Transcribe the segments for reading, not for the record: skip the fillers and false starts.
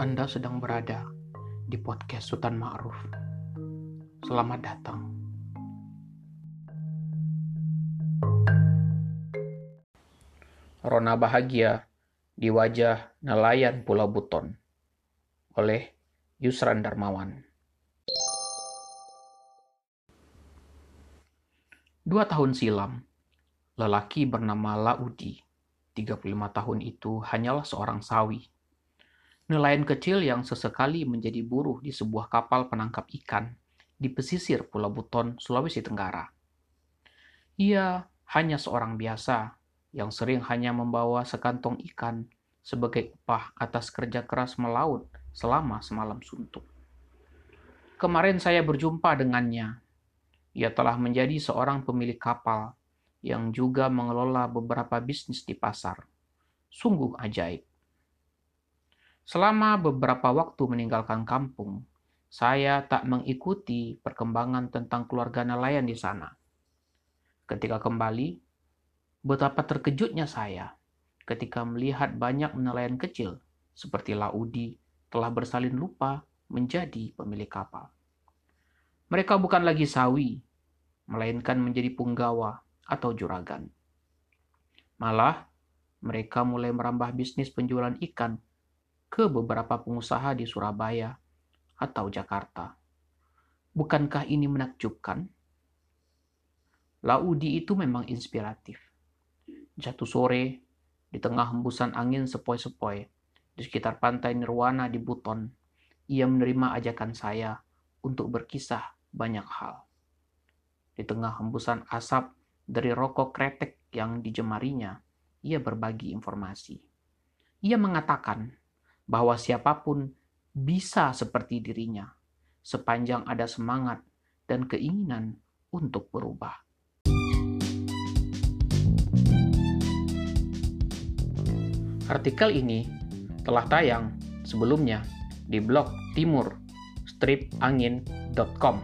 Anda sedang berada di podcast Sultan Ma'ruf. Selamat datang. Rona bahagia di wajah nelayan Pulau Buton oleh Yusran Darmawan. 2 tahun silam, lelaki bernama Laudi, 35 tahun itu hanyalah seorang sawi. Nelayan kecil yang sesekali menjadi buruh di sebuah kapal penangkap ikan di pesisir Pulau Buton, Sulawesi Tenggara. Ia hanya seorang biasa yang sering hanya membawa sekantong ikan sebagai upah atas kerja keras melaut selama semalam suntuk. Kemarin saya berjumpa dengannya. Ia telah menjadi seorang pemilik kapal yang juga mengelola beberapa bisnis di pasar. Sungguh ajaib. Selama beberapa waktu meninggalkan kampung, saya tak mengikuti perkembangan tentang keluarga nelayan di sana. Ketika kembali, betapa terkejutnya saya ketika melihat banyak nelayan kecil seperti Laudi telah bersalin lupa menjadi pemilik kapal. Mereka bukan lagi sawi, melainkan menjadi punggawa atau juragan. Malah, mereka mulai merambah bisnis penjualan ikan ke beberapa pengusaha di Surabaya atau Jakarta. Bukankah ini menakjubkan? Laudi itu memang inspiratif. Jatuh sore, di tengah hembusan angin sepoi-sepoi, di sekitar Pantai Nirwana di Buton, ia menerima ajakan saya untuk berkisah banyak hal. Di tengah hembusan asap dari rokok kretek yang dijemarinya, ia berbagi informasi. Ia mengatakan bahwa siapapun bisa seperti dirinya sepanjang ada semangat dan keinginan untuk berubah. Artikel ini telah tayang sebelumnya di blog timur tripangin.com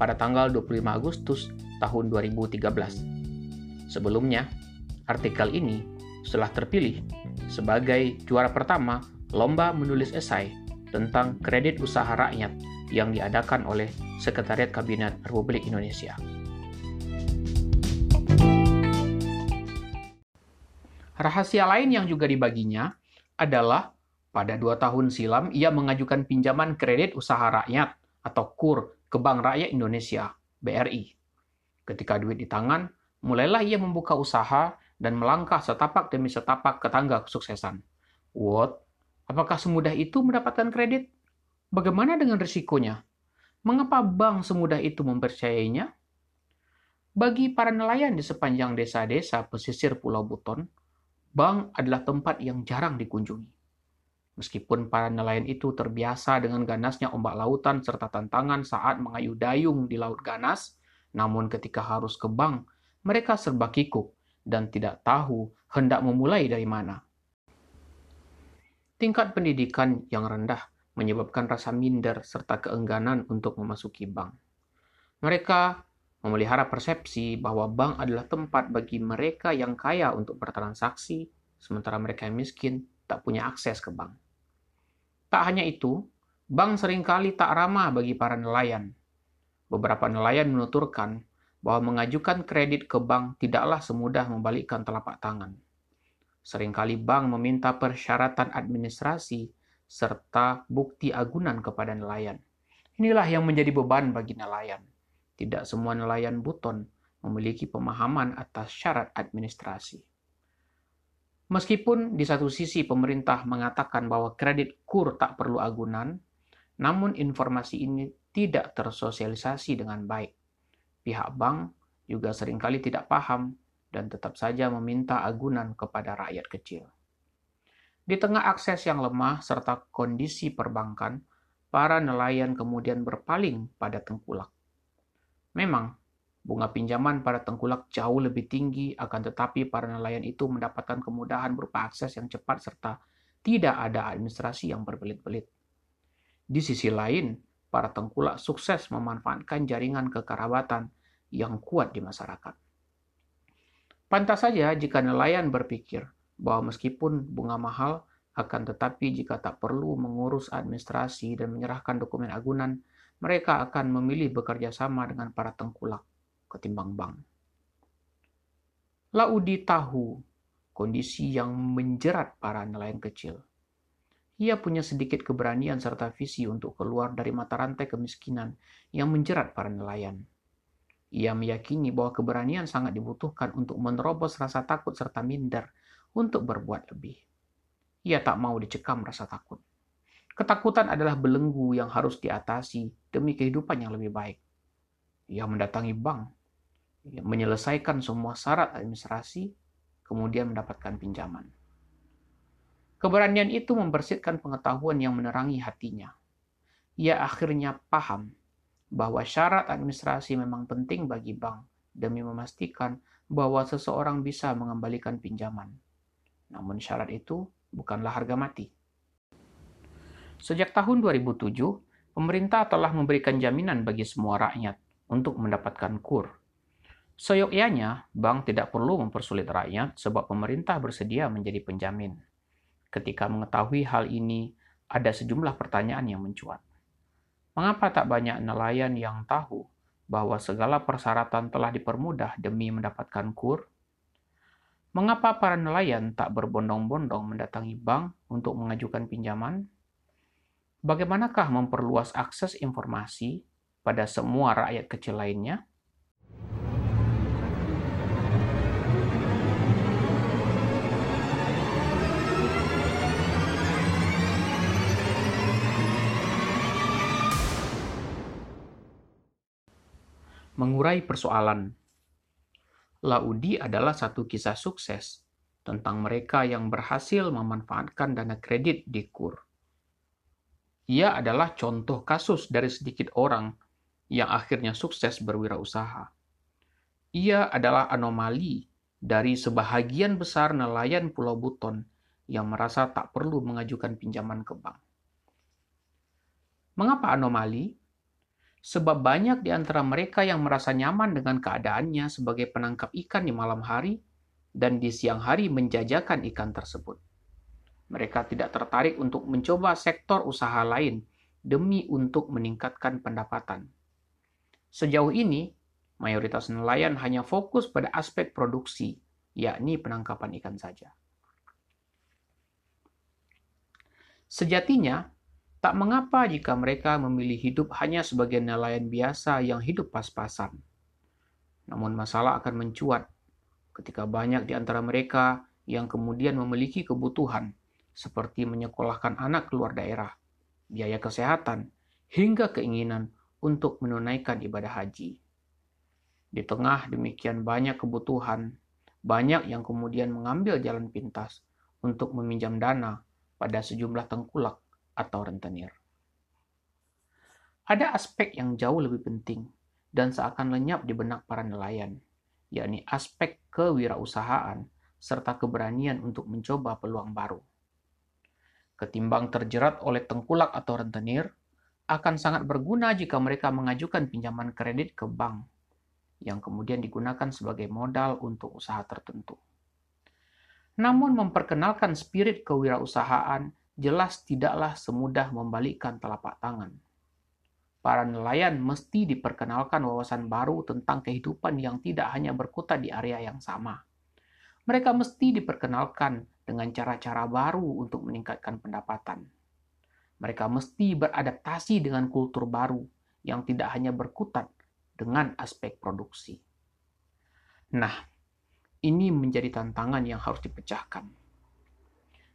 pada tanggal 25 Agustus tahun 2013. Sebelumnya, artikel ini telah terpilih sebagai juara pertama Lomba menulis esai tentang kredit usaha rakyat yang diadakan oleh Sekretariat Kabinet Republik Indonesia. Rahasia lain yang juga dibaginya adalah pada 2 tahun silam, ia mengajukan pinjaman kredit usaha rakyat atau KUR ke Bank Rakyat Indonesia, BRI. Ketika duit di tangan, mulailah ia membuka usaha dan melangkah setapak demi setapak ke tangga kesuksesan. What? Apakah semudah itu mendapatkan kredit? Bagaimana dengan risikonya? Mengapa bank semudah itu mempercayainya? Bagi para nelayan di sepanjang desa-desa pesisir Pulau Buton, bank adalah tempat yang jarang dikunjungi. Meskipun para nelayan itu terbiasa dengan ganasnya ombak lautan serta tantangan saat mengayuh-dayung di laut ganas, namun ketika harus ke bank, mereka serba kikuk dan tidak tahu hendak memulai dari mana. Tingkat pendidikan yang rendah menyebabkan rasa minder serta keengganan untuk memasuki bank. Mereka memelihara persepsi bahwa bank adalah tempat bagi mereka yang kaya untuk bertransaksi, sementara mereka yang miskin tak punya akses ke bank. Tak hanya itu, bank seringkali tak ramah bagi para nelayan. Beberapa nelayan menuturkan bahwa mengajukan kredit ke bank tidaklah semudah membalikkan telapak tangan. Seringkali bank meminta persyaratan administrasi serta bukti agunan kepada nelayan. Inilah yang menjadi beban bagi nelayan. Tidak semua nelayan Buton memiliki pemahaman atas syarat administrasi. Meskipun di satu sisi pemerintah mengatakan bahwa kredit KUR tak perlu agunan, namun informasi ini tidak tersosialisasi dengan baik. Pihak bank juga seringkali tidak paham dan tetap saja meminta agunan kepada rakyat kecil. Di tengah akses yang lemah serta kondisi perbankan, para nelayan kemudian berpaling pada tengkulak. Memang, bunga pinjaman pada tengkulak jauh lebih tinggi, akan tetapi para nelayan itu mendapatkan kemudahan berupa akses yang cepat serta tidak ada administrasi yang berbelit-belit. Di sisi lain, para tengkulak sukses memanfaatkan jaringan kekerabatan yang kuat di masyarakat. Pantas saja jika nelayan berpikir bahwa meskipun bunga mahal, Akan tetapi, jika tak perlu mengurus administrasi dan menyerahkan dokumen agunan, mereka akan memilih bekerja sama dengan para tengkulak ketimbang bank. Laudi tahu kondisi yang menjerat para nelayan kecil. Ia punya sedikit keberanian serta visi untuk keluar dari mata rantai kemiskinan yang menjerat para nelayan. Ia meyakini bahwa keberanian sangat dibutuhkan untuk menerobos rasa takut serta minder untuk berbuat lebih. Ia tak mau dicekam rasa takut. Ketakutan adalah belenggu yang harus diatasi demi kehidupan yang lebih baik. Ia mendatangi bank, menyelesaikan semua syarat administrasi, kemudian mendapatkan pinjaman. Keberanian itu membersihkan pengetahuan yang menerangi hatinya. Ia akhirnya paham bahwa syarat administrasi memang penting bagi bank demi memastikan bahwa seseorang bisa mengembalikan pinjaman. Namun syarat itu bukanlah harga mati. Sejak tahun 2007, pemerintah telah memberikan jaminan bagi semua rakyat untuk mendapatkan KUR. Seyogyanya, bank tidak perlu mempersulit rakyat sebab pemerintah bersedia menjadi penjamin. Ketika mengetahui hal ini, ada sejumlah pertanyaan yang mencuat. Mengapa tak banyak nelayan yang tahu bahwa segala persyaratan telah dipermudah demi mendapatkan KUR? Mengapa para nelayan tak berbondong-bondong mendatangi bank untuk mengajukan pinjaman? Bagaimanakah memperluas akses informasi pada semua rakyat kecil lainnya? Mengurai persoalan. Laudi adalah satu kisah sukses tentang mereka yang berhasil memanfaatkan dana kredit di KUR. Ia adalah contoh kasus dari sedikit orang yang akhirnya sukses berwirausaha. Ia adalah anomali dari sebahagian besar nelayan Pulau Buton yang merasa tak perlu mengajukan pinjaman ke bank. Mengapa anomali? Sebab banyak di antara mereka yang merasa nyaman dengan keadaannya sebagai penangkap ikan di malam hari dan di siang hari menjajakan ikan tersebut. Mereka tidak tertarik untuk mencoba sektor usaha lain demi untuk meningkatkan pendapatan. Sejauh ini, mayoritas nelayan hanya fokus pada aspek produksi, yakni penangkapan ikan saja. Sejatinya, tak mengapa jika mereka memilih hidup hanya sebagai nelayan biasa yang hidup pas-pasan. Namun masalah akan mencuat ketika banyak di antara mereka yang kemudian memiliki kebutuhan seperti menyekolahkan anak keluar daerah, biaya kesehatan, hingga keinginan untuk menunaikan ibadah haji. Di tengah demikian banyak kebutuhan, banyak yang kemudian mengambil jalan pintas untuk meminjam dana pada sejumlah tengkulak atau rentenir. Ada aspek yang jauh lebih penting dan seakan lenyap di benak para nelayan, yakni aspek kewirausahaan serta keberanian untuk mencoba peluang baru. Ketimbang terjerat oleh tengkulak atau rentenir, akan sangat berguna jika mereka mengajukan pinjaman kredit ke bank, yang kemudian digunakan sebagai modal untuk usaha tertentu. Namun memperkenalkan spirit kewirausahaan jelas tidaklah semudah membalikkan telapak tangan. Para nelayan mesti diperkenalkan wawasan baru tentang kehidupan yang tidak hanya berkutat di area yang sama. Mereka mesti diperkenalkan dengan cara-cara baru untuk meningkatkan pendapatan. Mereka mesti beradaptasi dengan kultur baru yang tidak hanya berkutat dengan aspek produksi. Nah, ini menjadi tantangan yang harus dipecahkan.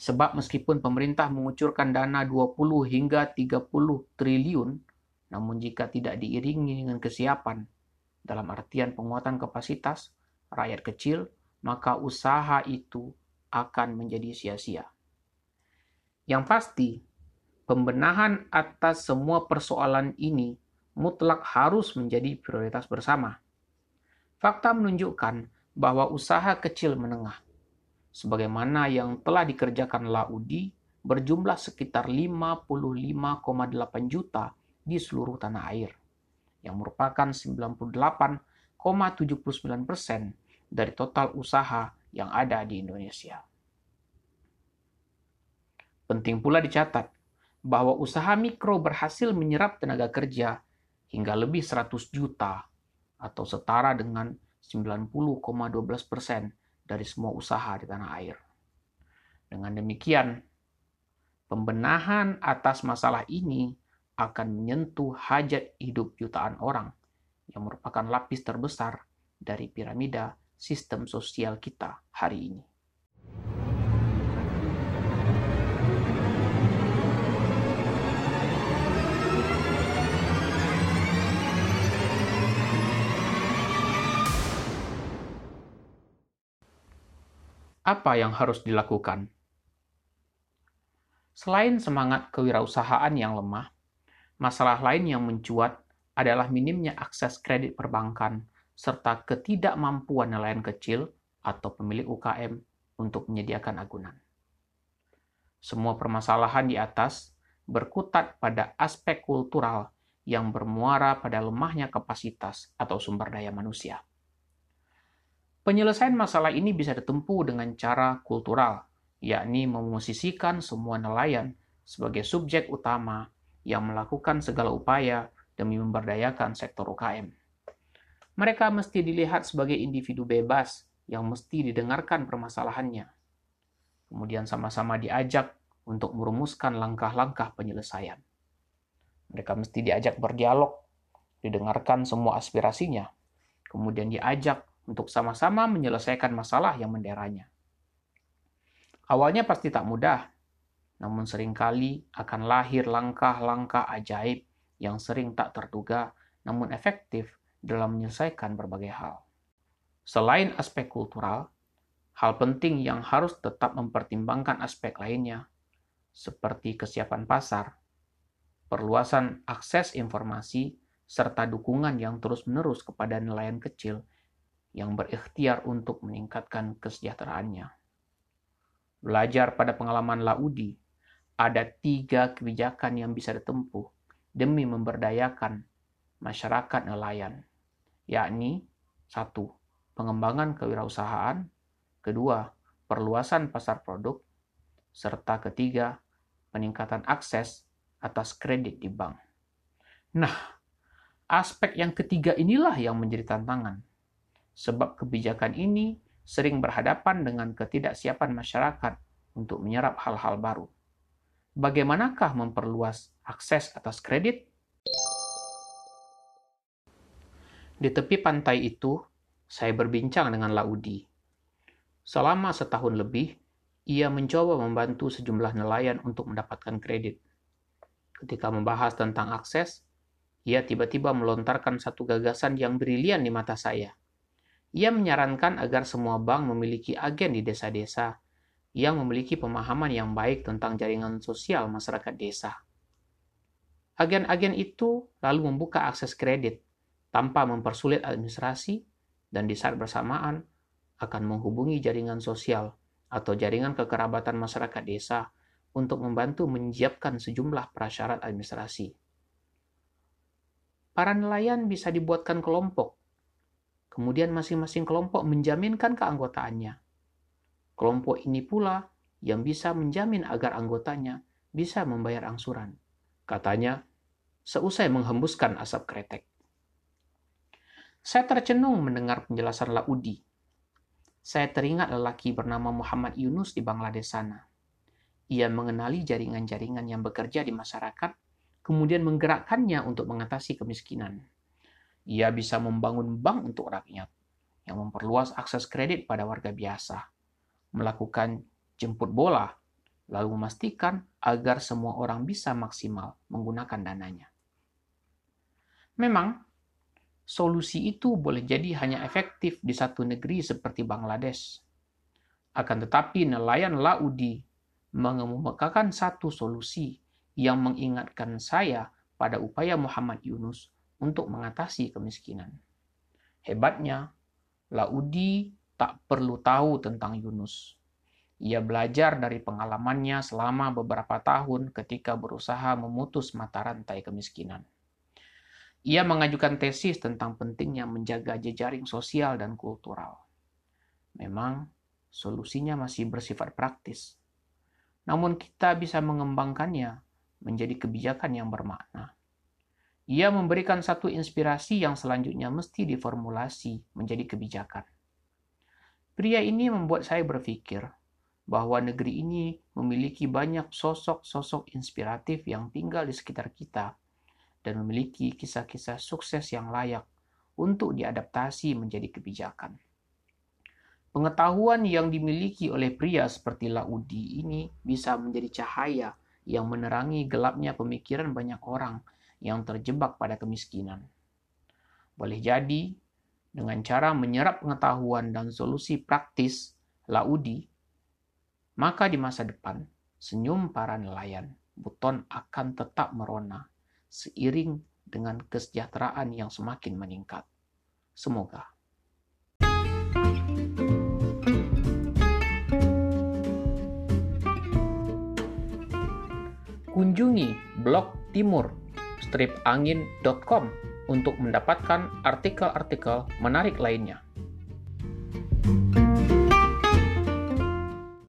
Sebab meskipun pemerintah mengucurkan dana 20 hingga 30 triliun, namun jika tidak diiringi dengan kesiapan, dalam artian penguatan kapasitas, rakyat kecil, maka usaha itu akan menjadi sia-sia. Yang pasti, pembenahan atas semua persoalan ini mutlak harus menjadi prioritas bersama. Fakta menunjukkan bahwa usaha kecil menengah, sebagaimana yang telah dikerjakan Laudi, berjumlah sekitar 55,8 juta di seluruh tanah air, yang merupakan 98,79% dari total usaha yang ada di Indonesia. Penting pula dicatat bahwa usaha mikro berhasil menyerap tenaga kerja hingga lebih 100 juta atau setara dengan 90,12% dari semua usaha di tanah air. Dengan demikian, pembenahan atas masalah ini akan menyentuh hajat hidup jutaan orang yang merupakan lapis terbesar dari piramida sistem sosial kita hari ini. Apa yang harus dilakukan? Selain semangat kewirausahaan yang lemah, masalah lain yang mencuat adalah minimnya akses kredit perbankan serta ketidakmampuan nelayan kecil atau pemilik UKM untuk menyediakan agunan. Semua permasalahan di atas berkutat pada aspek kultural yang bermuara pada lemahnya kapasitas atau sumber daya manusia. Penyelesaian masalah ini bisa ditempuh dengan cara kultural, yakni memosisikan semua nelayan sebagai subjek utama yang melakukan segala upaya demi memberdayakan sektor UKM. Mereka mesti dilihat sebagai individu bebas yang mesti didengarkan permasalahannya. Kemudian sama-sama diajak untuk merumuskan langkah-langkah penyelesaian. Mereka mesti diajak berdialog, didengarkan semua aspirasinya, kemudian diajak untuk sama-sama menyelesaikan masalah yang menderanya. Awalnya pasti tak mudah, namun seringkali akan lahir langkah-langkah ajaib yang sering tak terduga namun efektif dalam menyelesaikan berbagai hal. Selain aspek kultural, hal penting yang harus tetap mempertimbangkan aspek lainnya, seperti kesiapan pasar, perluasan akses informasi, serta dukungan yang terus-menerus kepada nelayan kecil yang berikhtiar untuk meningkatkan kesejahteraannya. Belajar pada pengalaman Laudi, ada 3 kebijakan yang bisa ditempuh demi memberdayakan masyarakat nelayan, yakni 1. Pengembangan kewirausahaan, 2. Perluasan pasar produk, serta 3. Peningkatan akses atas kredit di bank. Nah, aspek yang ketiga inilah yang menjadi tantangan, sebab kebijakan ini sering berhadapan dengan ketidaksiapan masyarakat untuk menyerap hal-hal baru. Bagaimanakah memperluas akses atas kredit? Di tepi pantai itu, saya berbincang dengan Laudi. Selama setahun lebih, ia mencoba membantu sejumlah nelayan untuk mendapatkan kredit. Ketika membahas tentang akses, ia tiba-tiba melontarkan satu gagasan yang brilian di mata saya. Ia menyarankan agar semua bank memiliki agen di desa-desa yang memiliki pemahaman yang baik tentang jaringan sosial masyarakat desa. Agen-agen itu lalu membuka akses kredit tanpa mempersulit administrasi, dan di saat bersamaan akan menghubungi jaringan sosial atau jaringan kekerabatan masyarakat desa untuk membantu menyiapkan sejumlah prasyarat administrasi. Para nelayan bisa dibuatkan kelompok, kemudian masing-masing kelompok menjaminkan keanggotaannya. Kelompok ini pula yang bisa menjamin agar anggotanya bisa membayar angsuran, katanya seusai menghembuskan asap kretek. Saya tercenung mendengar penjelasan Laudi. Saya teringat lelaki bernama Muhammad Yunus di Bangladesh sana. Ia mengenali jaringan-jaringan yang bekerja di masyarakat, kemudian menggerakkannya untuk mengatasi kemiskinan. Ia bisa membangun bank untuk rakyat, yang memperluas akses kredit pada warga biasa, melakukan jemput bola, lalu memastikan agar semua orang bisa maksimal menggunakan dananya. Memang, solusi itu boleh jadi hanya efektif di satu negeri seperti Bangladesh. Akan tetapi nelayan Laudi mengemukakan satu solusi yang mengingatkan saya pada upaya Muhammad Yunus untuk mengatasi kemiskinan. Hebatnya, Laudi tak perlu tahu tentang Yunus. Ia belajar dari pengalamannya selama beberapa tahun ketika berusaha memutus mata rantai kemiskinan. Ia mengajukan tesis tentang pentingnya menjaga jejaring sosial dan kultural. Memang, solusinya masih bersifat praktis. namun kita bisa mengembangkannya menjadi kebijakan yang bermakna. Ia memberikan satu inspirasi yang selanjutnya mesti diformulasi menjadi kebijakan. Pria ini membuat saya berpikir bahwa negeri ini memiliki banyak sosok-sosok inspiratif yang tinggal di sekitar kita dan memiliki kisah-kisah sukses yang layak untuk diadaptasi menjadi kebijakan. Pengetahuan yang dimiliki oleh pria seperti Laudi ini bisa menjadi cahaya yang menerangi gelapnya pemikiran banyak orang yang terjebak pada kemiskinan. Boleh jadi, dengan cara menyerap pengetahuan dan solusi praktis Laudi, maka di masa depan, senyum para nelayan Buton akan tetap merona seiring dengan kesejahteraan yang semakin meningkat. Semoga. Kunjungi blog timur-angin.com untuk mendapatkan artikel-artikel menarik lainnya.